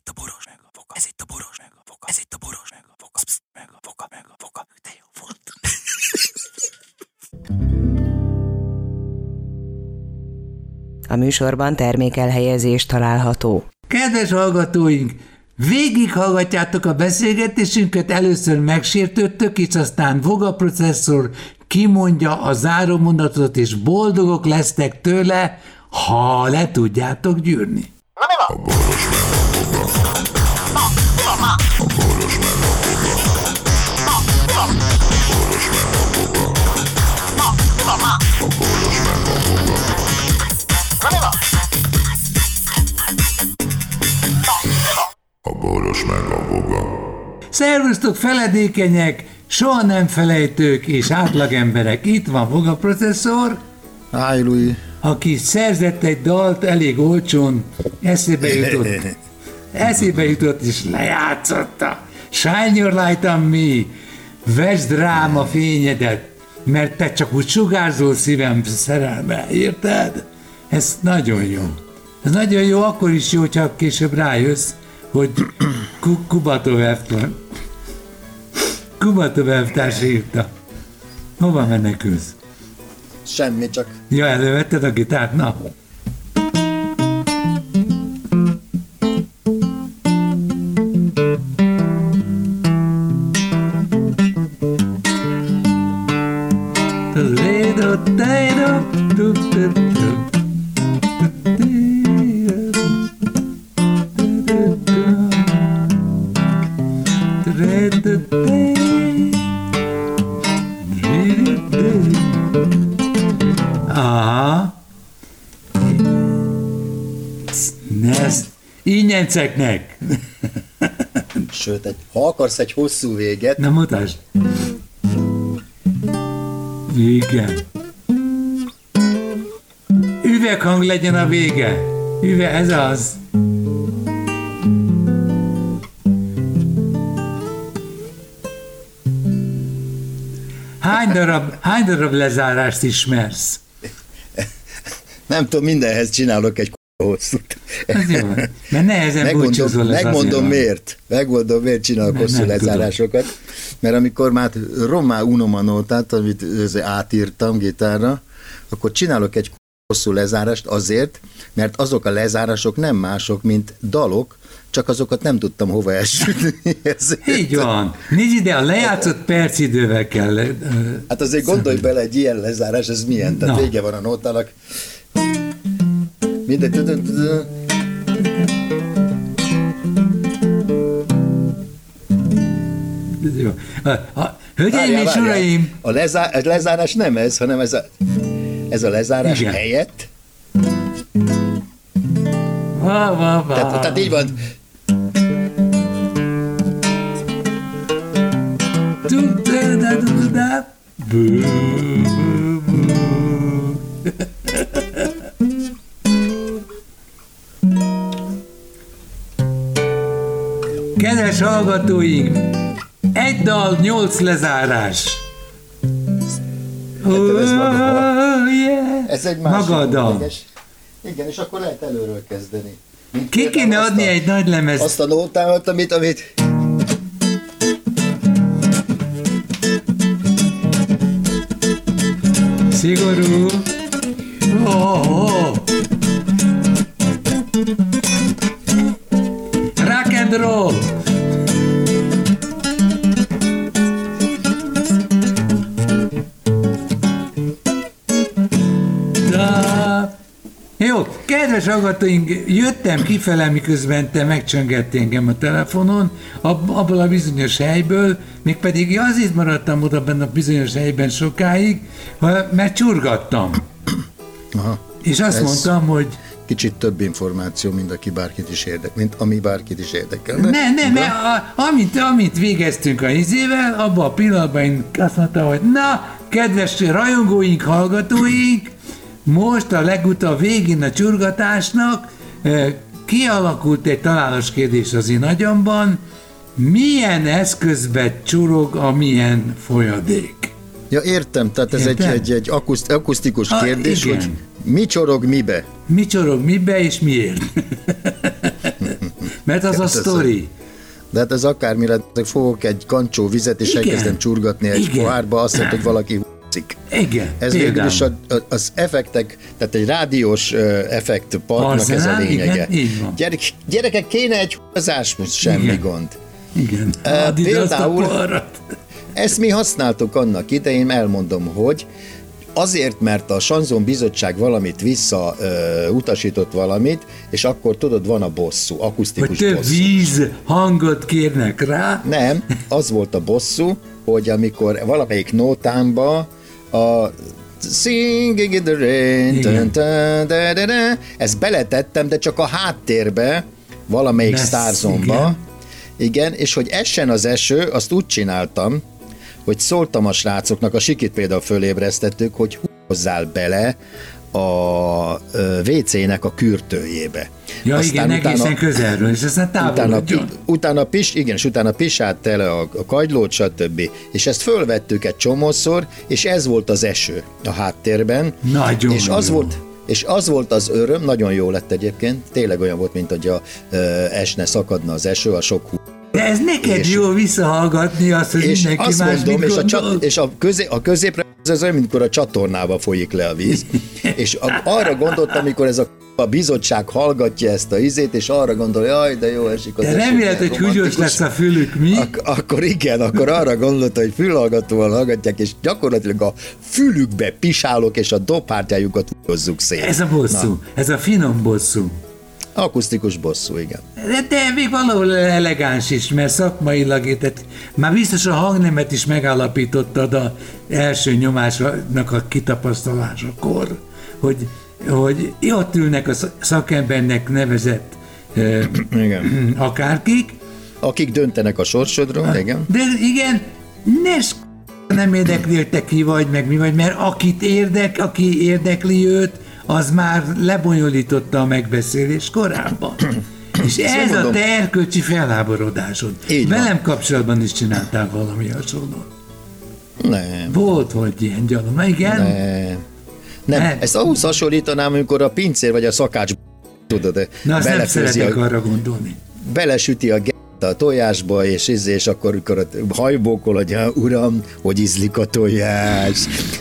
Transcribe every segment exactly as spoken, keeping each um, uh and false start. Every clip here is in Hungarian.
itt a boros, meg a foka. Ez itt a boros, meg a foka. Ez itt a boros, meg a foka. Psz, meg a foka, meg a foka. De jó volt. A műsorban termékelhelyezés található. Kedves hallgatóink! Végighallgatjátok a beszélgetésünket, először megsértődtök, és aztán Voga processzor kimondja a zárómondatot, és boldogok lesztek tőle, ha le tudjátok gyűrni. Na, mi van? A boros meg a foka. Na, mi van már? A boros meg a foka. Na, mi van? A boros meg a foka. Na, mi van már? A boros meg a foka. Na, mi van? Na, mi van? A boros meg a foka. Szervusztok, feledékenyek, soha nem felejtők és átlagemberek. Itt van Voga processzor. Háj, Lui. Aki szerzett egy dalt elég olcsón, eszébe jutott, eszébe jutott és lejátszotta. Shine your light on me, vesd rám a fényedet, mert te csak úgy sugárzol szívem szerelme, érted? Ez nagyon jó. Ez nagyon jó, akkor is jó, hogyha később rájössz, hogy Kubatov elvtárs. Kubatov elvtárs írta. Hova menekülsz? Semmi, csak... Ja, elővetted a gitárt? Na! Ceknek. Sőt, egy, ha akarsz egy hosszú véget... Na mutasd! Igen. Üveghang legyen a vége. Üve, ez az. Hány darab, hány darab lezárást ismersz? Nem tudom, mindenhez csinálok egy hosszút. Ez jó, mert nehezen megmondom, megmondom miért, megmondom miért csinálok mert hosszú lezárásokat, tudom. Mert amikor már romá unom a nótát, amit átírtam gitárra, akkor csinálok egy hosszú lezárást azért, mert azok a lezárások nem mások, mint dalok, csak azokat nem tudtam hova elsütni. Így van. Nézd ide, a lejátszott percidővel kell. Uh, hát azért gondolj szem. bele, egy ilyen lezárás, ez milyen, tehát no. vége van a nótának. Mindegy. Hölgyeim és uraim! A lezá- lezárás nem ez, hanem ez a, ez a lezárás igen. helyett. Va, va, va. Tehát, tehát így van. Kedves hallgatóink! Egy dal, nyolc lezárás! Hát, ez, oh, yeah. ez egy magadal. Igen, és akkor lehet előről kezdeni. Mint ki kéne adni a, egy nagy lemez? Azt a nótámat, amit... amit... Szigorú! Oh, oh. Rock and roll! Jó, kedves hallgatóink, jöttem kifele, miközben te megcsöngettél engem a telefonon, ab, abból a bizonyos helyből, mégpedig azért maradtam oda benne a bizonyos helyben sokáig, mert csurgattam. Aha. És azt Ez mondtam, hogy... Kicsit több információ, mint, aki bárkit is érdekel, mint ami bárkit is érdekel. Ne, ne, ne, a, amint, amint végeztünk a izével, abban a pillanatban én azt mondtam, hogy na, kedves rajongóink, hallgatóink, most a legutóbb végén a csurgatásnak kialakult egy találós kérdés az én agyamban, milyen eszközben csurog a milyen folyadék? Ja, értem, tehát ez értem? egy, egy, egy akuszt, akusztikus kérdés, a, hogy mi csorog mibe? Mi csorog mibe és miért? Mert az hát a sztori. De hát ez akármire, fogok egy kancsó vizet, és igen, elkezdem csurgatni egy igen, pohárba, azt mondta, hogy valaki húzik. Igen, ez végül is a, az effektek, tehát egy rádiós effekt parknak ez a lényege. Igen, Gyerek, gyerekek, kéne egy húzás, most semmi igen, gond. Igen, uh, például ezt mi használtuk annak idején, elmondom, hogy azért, mert a Sanzon Bizottság valamit vissza ö, utasított valamit, és akkor tudod, van a bosszú, akusztikus bosszú. Hogy több víz hangot kérnek rá? Nem, az volt a bosszú, hogy amikor valamelyik nótámba a Singing in the Rain, dun, dun, dun, dun, dun, ezt beletettem, de csak a háttérbe, valamelyik Starzonba, igen, és hogy essen az eső, azt úgy csináltam, hogy szóltam a srácoknak, a Sikit például fölébresztettük, hogy húzzál bele a vé cé-nek a kürtőjébe. Ja, aztán igen, utána, egészen közelről, és aztán távolodjon. Utána, utána pis, igen, és utána pisált tele a, a kagylót, stb. És ezt fölvettük egy csomószor, és ez volt az eső a háttérben. Nagyon és az volt. És az volt az öröm, nagyon jó lett egyébként, tényleg olyan volt, mint hogy a, ö, esne, szakadna az eső, a sok hú. De ez neked és, jó visszahallgatni azt, hogy és mindenki azt más mondom, és, a csat- és a, közé- a középre az olyan, amikor a csatornába folyik le a víz. És a- arra gondoltam, amikor ez a, a bizottság hallgatja ezt a izét, és arra gondol, jaj, de jó esik az eső. De remélt, hogy húgyos lesz a fülük, mi? Ak- akkor igen, akkor arra gondoltam, hogy fülhallgatóval hallgatják, és gyakorlatilag a fülükbe pisálok, és a dobhártyájukat húgyozzuk szét. Ez a bosszú, na, ez a finom bosszú. Akusztikus bosszú, igen. De, de még valahol elegáns is, mert szakmailag, tehát már biztos a hangnemet is megállapítottad az első nyomásnak a kitapasztalásakor, hogy, hogy ott ülnek a szakembernek nevezett igen, akárkik. Akik döntenek a sorsodról, igen. De igen, ne sk... nem érdekli, hogy te ki vagy, meg mi vagy, mert akit érdek, aki érdekli őt, az már lebonyolította a megbeszélés korábban. És ez a te erkölcsi felháborodásod. Velem kapcsolatban is csináltál valami hasonlót. Nem. Volt, hogy ilyen gyalom. Igen? Nem. Nem. Nem. Ezt ahhoz hasonlítanám, amikor a pincér vagy a szakács tudod, na, azt nem szeretek a, arra gondolni. Belesüti a gert a tojásba, és, és akkor, akkor hajbókol, hogy uram, hogy ízlik a tojás.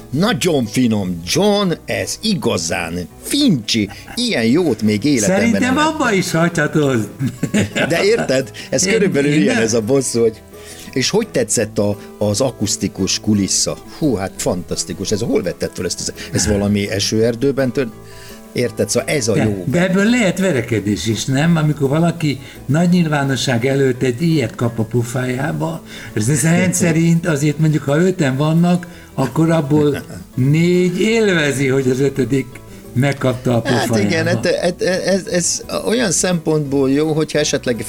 Nagyon finom, John, ez igazán fincsi, ilyen jót még életemben nem. Szerintem abba is hagyhatod. De érted? Ez én, körülbelül én ilyen nem, ez a bosszú, hogy... És hogy tetszett a, az akusztikus kulissza? Hú, hát fantasztikus, ez hol vetted föl ezt? Ez valami esőerdőben tört? Érted? Szóval ez a de, jó. De ebből lehet verekedés is, nem? Amikor valaki nagy nyilvánosság előtt egy ilyet kap a pufájába, ez rendszerint azért mondjuk, ha öten vannak, akkor abból négy élvezi, hogy az ötödik megkapta a pofájába. Hát igen, ez, ez, ez olyan szempontból jó, hogyha esetleg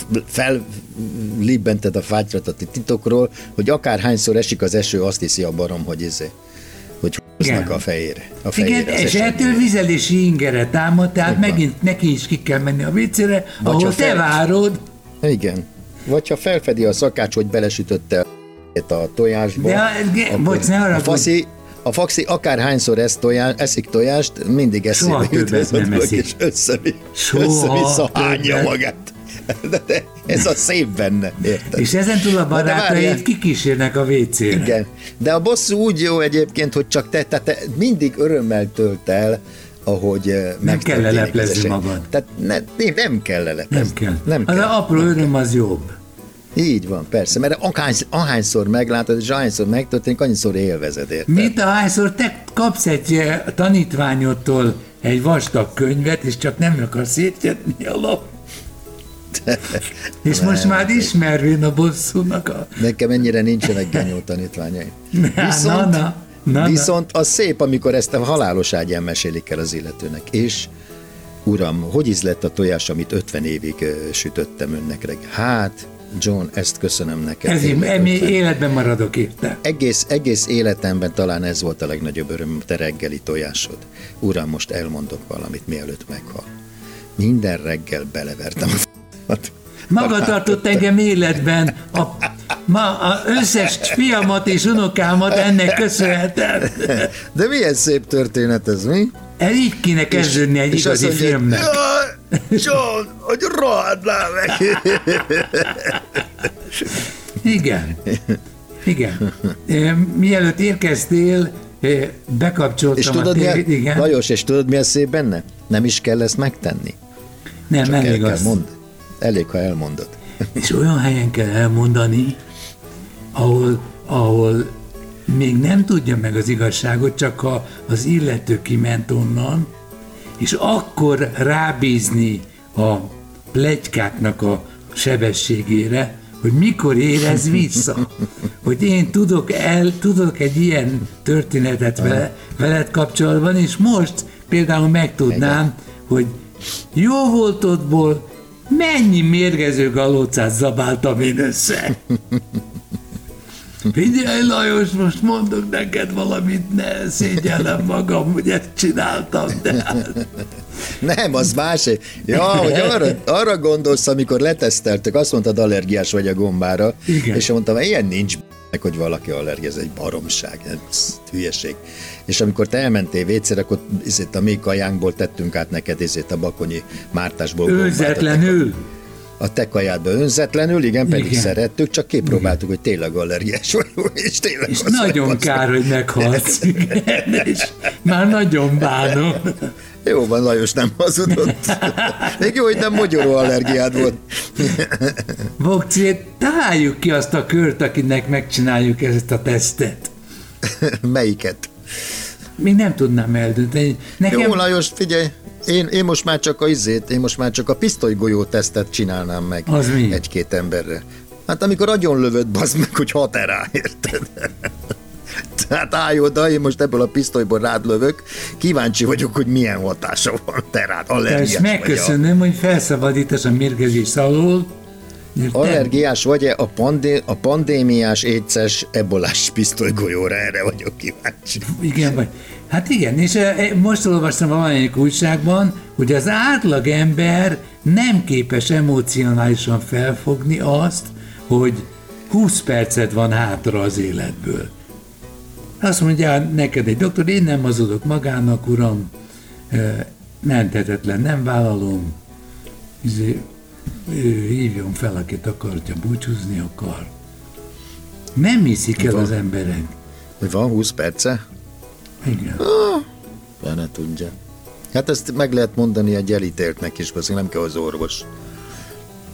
fellibbented a fátyratati titokról, hogy akárhányszor esik az eső, azt hiszi a barom, hogy izé, hogy húznak a fejére. A fejére igen, és ettől vizelési ingere támad, tehát igen, megint neki is ki kell menni a vécére, ahol te fel... várod. Igen. Vagy ha felfedi a szakács, hogy belesütötte a tojásba, de, de, bocs, ne arra, a faszi... A faxi akárhányszor esz tojás, eszik tojást, mindig eszébe jut, és össze-vissza hányja magát. De, de ez a szép benne, érted? És ezentúl a barátaid kikísérnek a vécére. Igen, de a bosszú úgy jó egyébként, hogy csak te, te mindig örömmel tölt el, ahogy nem kell leleplezni magad. Tehát ne, nem kell leleplezni. Nem kell. Nem kell. Az apró nem öröm kell, az jobb. Így van, persze, mert ahányszor meglátod, és ahányszor megtörténik, annyiszor élvezed, érted? Mit ahányszor te kapsz egy tanítványodtól egy vastag könyvet, és csak nem akarsz szétjetni a lap. És most nem, már ismervén a bosszúnak a... Nekem ennyire nincsenek genyó tanítványaim. Viszont, na, na, na, viszont az szép, amikor ezt a halálos ágyán mesélik el az illetőnek, és... Uram, hogy ízlett a tojás, amit ötven évig uh, sütöttem önnek reggel? Hát... John, ezt köszönöm neked. Ez én életben maradok érte. Egész, egész életemben talán ez volt a legnagyobb öröm, te reggeli tojásod. Uram, most elmondok valamit, mielőtt meghal. Minden reggel belevertem a f***at. Maga tartott engem életben. A, ma a összes fiamat és unokámat ennek köszönhetem. De milyen szép történet ez, mi? El így kéne kezdődni egy és igazi mondja, filmnek. John, hogy rohadnál meg! Igen. Igen. Mielőtt érkeztél, bekapcsoltam és tudod, a tévét. Mi a, Lajos, és tudod, mi a szép benne? Nem is kell ezt megtenni. Nem, csak nem el igaz. Kell elég, ha elmondod. És olyan helyen kell elmondani, ahol, ahol még nem tudja meg az igazságot, csak ha az illető kiment onnan, és akkor rábízni a pletykáknak a sebességére, hogy mikor érez vissza. Hogy én tudok, el, tudok egy ilyen történetet vele, veled kapcsolatban, és most például megtudnám, hogy jó voltodból mennyi mérgező galócát zabáltam én össze. Figyelj, Lajos, most mondok neked valamit, ne szégyellem magam, hogy ezt csináltam, de hát... Nem, az másik. Ja, hogy arra, arra gondolsz, amikor leteszteltök, azt mondtad, allergiás vagy a gombára, igen. És mondtam, ilyen nincs, hogy valaki allergiás, egy baromság, ez hülyeség. És amikor te elmentél vécér, akkor ezért a mi kajánkból tettünk át neked, ezért a bakonyi mártásból gombát. Őzetlenül! A te kajádba önzetlenül, igen, pedig igen. Szerettük, csak kipróbáltuk, igen. Hogy tényleg allergiás vagyunk, és tényleg és nagyon kár, hogy meghalsz, igen, és már nagyon bánom. Jó van, Lajos nem hazudott. Még jó, hogy nem mogyoró allergiád volt. Vokci, találjuk ki azt a kört, akinek megcsináljuk ezt a tesztet. Melyiket? Még nem tudnám eldönteni. Nekem... Jó, Lajos, figyelj! Én, én most már csak a izzét, én most már csak a pisztolygolyó tesztet csinálnám meg egy-két emberre. Hát amikor agyon lövöd, bazd meg, hogy hat erá, érted? Tehát állj oda, én most ebből a pisztolyból rád lövök, kíváncsi vagyok, hogy milyen hatása van te rád, allergiás vagy. Megköszönöm, hogy felszabadítasz a mérgezés alól. Allergiás vagy-e a, pandé- a pandémiás étszes ebolás pisztolygolyóra, erre vagyok kíváncsi. Igen, vagy. Hát igen, és most olvastam valamelyik újságban, hogy az átlag ember nem képes emocionálisan felfogni azt, hogy húsz percet van hátra az életből. Azt mondja neked egy doktor, én nem hazudok magának, uram, menthetetlen, nem vállalom, hívjon fel, akit akarja, búcsúzni akar. Nem hiszik el van, az emberek. Van húsz perce? Igen. Ah, de ne tudja. Hát ezt meg lehet mondani egy elítéltnek is, azért nem kell az orvos.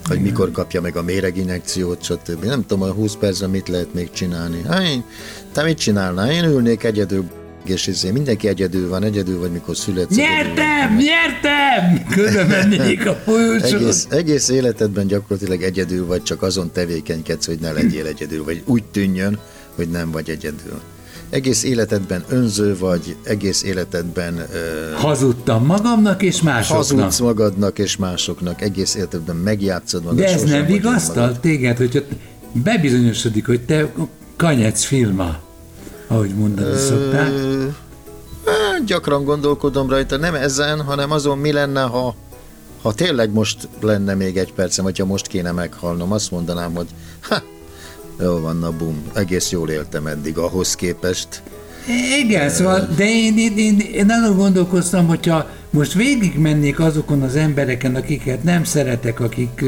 Hogy igen. Mikor kapja meg a méreginjekciót, stb. Nem tudom, a húsz percre mit lehet még csinálni. Hát én, te mit csinálnál? Én ülnék egyedül, és ezért mindenki egyedül van, egyedül vagy, mikor születsz. Nyertem! Nyertem! Körbemennék a folyosón. Egész, egész életedben gyakorlatilag egyedül vagy, csak azon tevékenykedsz, hogy ne legyél egyedül, vagy úgy tűnjön, hogy nem vagy egyedül. Egész életedben önző vagy, egész életedben... Ö, hazudtam magamnak és másoknak. Hazudsz magadnak és másoknak, egész életedben megjátszod magad. De ez nem vigasztal téged, hogyha bebizonyosodik, hogy te kanyec filma, ahogy mondani ö, szokták? Gyakran gondolkodom rajta, nem ezen, hanem azon, mi lenne, ha, ha tényleg most lenne még egy percem, hogyha most kéne meghalnom, azt mondanám, hogy... Ha, jó van, na bum, egész jól éltem eddig ahhoz képest. Igen, szóval, de én, én, én, én nagyon gondolkoztam, hogyha most végigmennék azokon az embereken, akiket nem szeretek, akik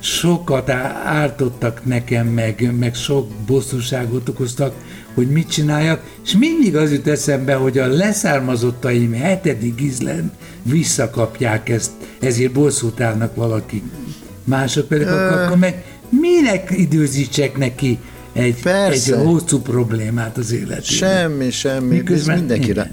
sokat ártottak nekem, meg, meg sok bosszúságot okoztak, hogy mit csináljak, és mindig az jut eszembe, hogy a leszármazottaim hetedik ízlen visszakapják ezt, ezért bosszút állnak valaki mások, pedig akkor meg minek időzítsek neki egy, egy hosszú problémát az életében? Semmi, semmi. Miközben... Mindenki rá...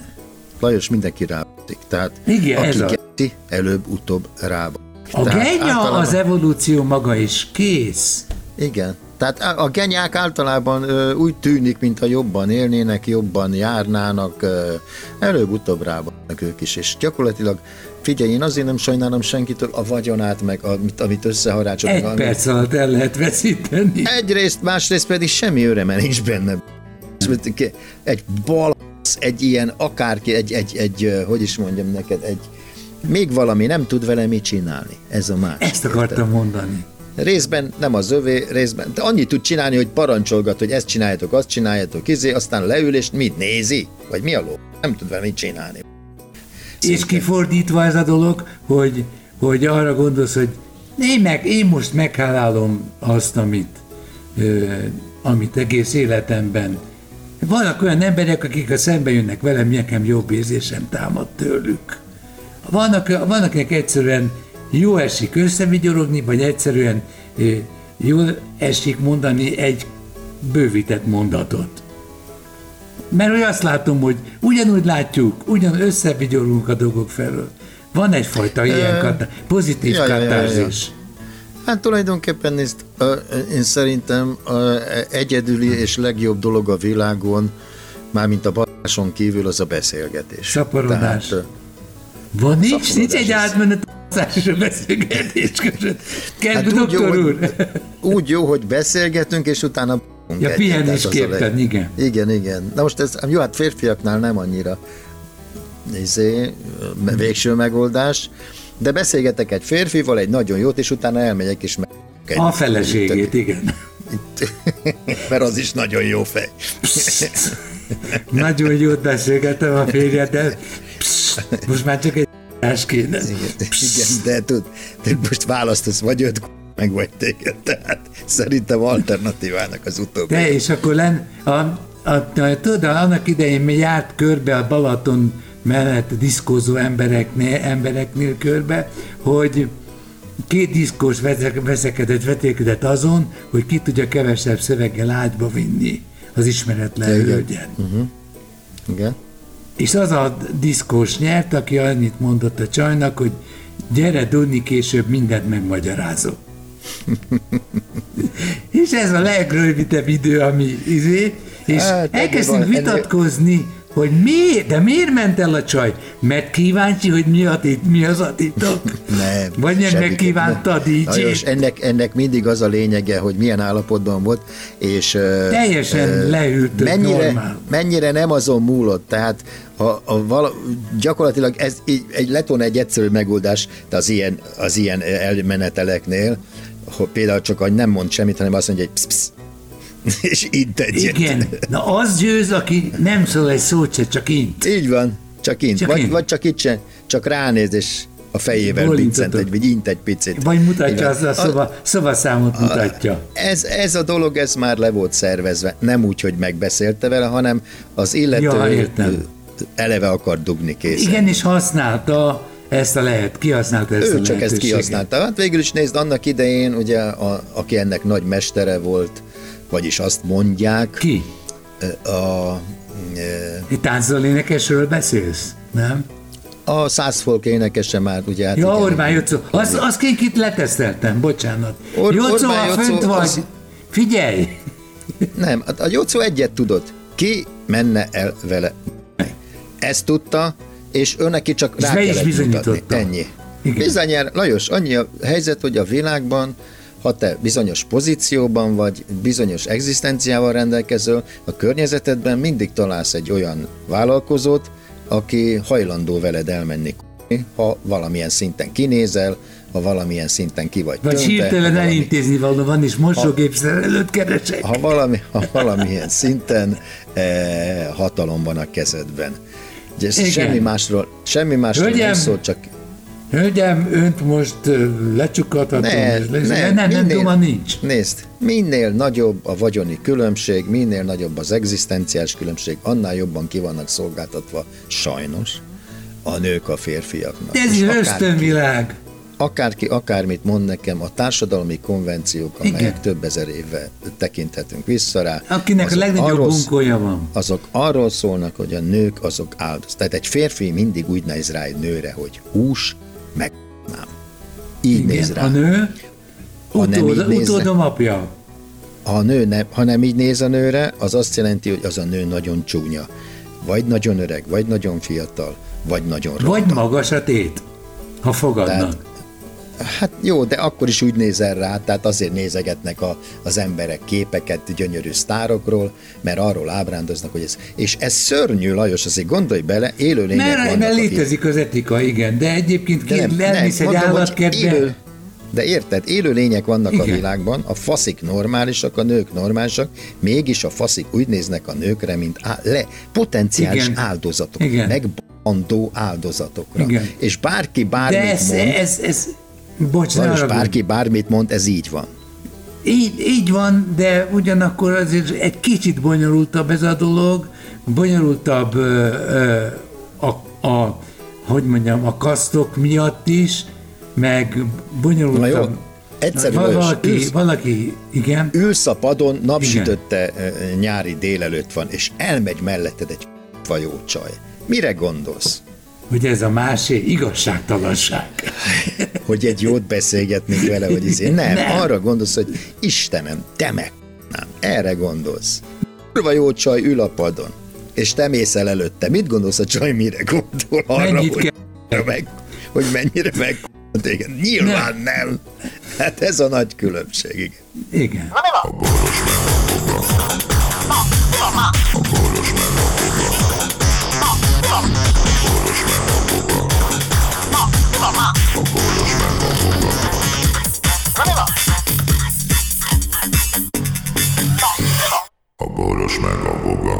Lajos, mindenki rábaszik. Tehát igen, aki kezdi, előbb-utóbb rábaszik. A tehát genya általában... az evolúció maga is kész. Igen. Tehát a genyák általában ö, úgy tűnik, mintha jobban élnének, jobban járnának, ö, előbb-utóbb rábasznak ők is. És gyakorlatilag figyelj, én azért nem sajnálom senkitől a vagyonát, meg amit, amit összeharácsot. Egy meg, perc alatt el lehet veszíteni. Egyrészt, másrészt pedig semmi öröme nincs benne. Egy balasz, egy ilyen akárki, egy, egy, egy, hogy is mondjam neked, egy még valami nem tud vele mit csinálni. Ez a másik. Ezt akartam mondani. Részben nem az övé, részben. De annyit tud csinálni, hogy parancsolgat, hogy ezt csináljátok, azt csináljátok, izé, aztán leül és mit nézi? Vagy mi a ló? Nem tud vele mit csinálni. szinten. És kifordítva ez a dolog, hogy, hogy arra gondolsz, hogy én, meg, én most meghálálom azt, amit, ö, amit egész életemben. Vannak olyan emberek, akik ha szembe jönnek velem, nekem jobb érzésem támad tőlük. Vannak, vannak nek egyszerűen jó esik összevigyorogni, vagy egyszerűen ö, jól esik mondani egy bővített mondatot. Mert hogy azt látom, hogy ugyanúgy látjuk, ugyan összevigyorulunk a dolgok felől. Van egyfajta ilyen kata- pozitív ja, katarzis. Ja, ja, ja. Hát tulajdonképpen nézd, én szerintem egyedüli és legjobb dolog a világon, mármint a baráson kívül, az a beszélgetés. Szaporodás. Tehát, van nincs, nincs egy átmenet és a beszélgetés között. Hát úgy, jó, hogy, úgy jó, hogy beszélgetünk, és utána ja, pihenésképpen, igen. Igen, igen. Na most ez, jó, hát férfiaknál nem annyira izé, végső megoldás, de beszélgetek egy férfival egy nagyon jót, és utána elmegyek és meg... A feleségét, igen. Itt, mert az is nagyon jó fej. Nagyon jót beszélgetem a férjedet. Most már csak egy s kéne. Igen, igen, de tud, de most választasz, vagy öt meg vagy téged, tehát szerintem alternatívának az utóbbi. De és akkor len, a, a, a, tudod, annak idején mi járt körbe a Balaton mellett diszkózó embereknél, embereknél körbe, hogy két diszkós veszekedett, vetélkedett azon, hogy ki tudja kevesebb szöveggel ágyba vinni az ismeretlen hölgyen. Uh-huh. Igen. És az a diszkós nyert, aki annyit mondott a csajnak, hogy gyere Duni, később mindent megmagyarázok. És ez a legrövidebb idő, ami izé, és hát, elkezdtünk vitatkozni, ennyi... hogy miért, de miért ment el a csaj? Mert kíváncsi, hogy mi, a tit, mi az a titok? Nem. Vagy nem megkívánta a dé dzsét? Ennek, ennek mindig az a lényege, hogy milyen állapotban volt, és... Teljesen uh, leült mennyire, normál. Mennyire nem azon múlott, tehát a, a vala, gyakorlatilag ez így, egy, lett volna egy egyszerű megoldás az ilyen, az ilyen elmeneteleknél, hogy például csak hogy nem mond semmit, hanem azt mondja, hogy psz, psz, és int egyet. Igen, na az győz, aki nem szól egy szót se, csak int. Így van, csak int. Csak vagy, vagy csak itt sem, csak ránéz, és a fejével biccent egy, vagy int egy picit. Vagy mutatja az a, szoba, a szobaszámot mutatja. A, ez, ez a dolog, ez már le volt szervezve. Nem úgy, hogy megbeszélte vele, hanem az illető ja, eleve akar dugni készen. Igen, és használta ezt a lehet, kihasználta ezt ő a lehetőséget. Ő csak ezt kihasználta. Hát végül is nézd, annak idején, ugye, a, aki ennek nagy mestere volt, vagyis azt mondják... Ki? A... a e, táncdal énekesről beszélsz, nem? A százfolk énekese már, ugye... Hát ja, Orbán Jocó. Azt az kékit leteszteltem, bocsánat. Or, Jocó, ha fönt vagy, az... figyelj! Nem, a Jocó egyet tudott. Ki menne el vele? Ezt tudta, és ő neki csak rá kellett mutatni. Ennyi. Bizonyára, Lajos, annyi a helyzet, hogy a világban ha te bizonyos pozícióban vagy, bizonyos egzisztenciával rendelkező, a környezetedben mindig találsz egy olyan vállalkozót, aki hajlandó veled elmenni, ha valamilyen szinten kinézel, ha valamilyen szinten ki vagy. Vagy hirtelen elintézni való van, és mosógépszer előtt keresek. Ha, valami, ha valamilyen szinten eh, hatalom van a kezedben. Ugye semmi másról, semmi másról nem szól, csak... Hölgyem, önt most lecsukadhatom, és lesz, ne, nem, minél, nem tudom, nincs. Nézd, minél nagyobb a vagyoni különbség, minél nagyobb az egzisztenciás különbség, annál jobban ki vannak szolgáltatva, sajnos, a nők a férfiaknak. De ez is ösztönvilág. Akárki akármit mond nekem, a társadalmi konvenciók, amelyek igen, több ezer éve tekinthetünk vissza rá. Akinek a legnagyobb bunkója van. Azok arról szólnak, hogy a nők azok áldozatok. Tehát egy férfi mindig úgy néz rá egy nőre, hogy hús, meg nem. Így igen, néz rá. A nő utódom apja. Ha, nő nem, ha nem így néz a nőre, az azt jelenti, hogy az a nő nagyon csúnya. Vagy nagyon öreg, vagy nagyon fiatal, vagy nagyon ronda. Vagy magas a tét, ha fogadnak. Tehát, hát jó, de akkor is úgy nézel rá, tehát azért nézegetnek a, az emberek képeket gyönyörű sztárokról, mert arról ábrándoznak, hogy ez... És ez szörnyű, Lajos, azért gondolj bele, élő lények mert, vannak. Mert létezik az etika, igen, de egyébként két lelmész egy állatkertben... De érted, élő lények vannak igen, a világban, a faszik normálisak, a nők normálisak, mégis a faszik úgy néznek a nőkre, mint á, le, potenciális igen, áldozatok, meg... andó áldozatokra. Igen. És bárki bármit De ez, mond, ez, ez, bocs, valós, bárki bármit mond, ez így van. Így, így van, de ugyanakkor azért egy kicsit bonyolultabb ez a dolog, bonyolultabb ö, ö, a, a, hogy mondjam, a kasztok miatt is, meg bonyolultabb. Egyszerűen valaki, ülsz, valaki, igen. Ülsz a padon, napsütötte nyári délelőtt van, és elmegy melletted egy vajó csaj. Mire gondolsz? Hogy ez a másik igazságtalanság. Hogy egy jót beszélgetnék vele, hogy izé. Nem, nem, arra gondolsz, hogy Istenem, te meg nem. Erre gondolsz. Kurva jó csaj ül a padon, és te mész el előtte. Mit gondolsz a csaj, mire gondol arra, mennyit hogy, kell... meg, hogy mennyire meg téged? Nyilván nem. nem. Hát ez a nagy különbség, igen. Igen. A boros A boros meg a boga.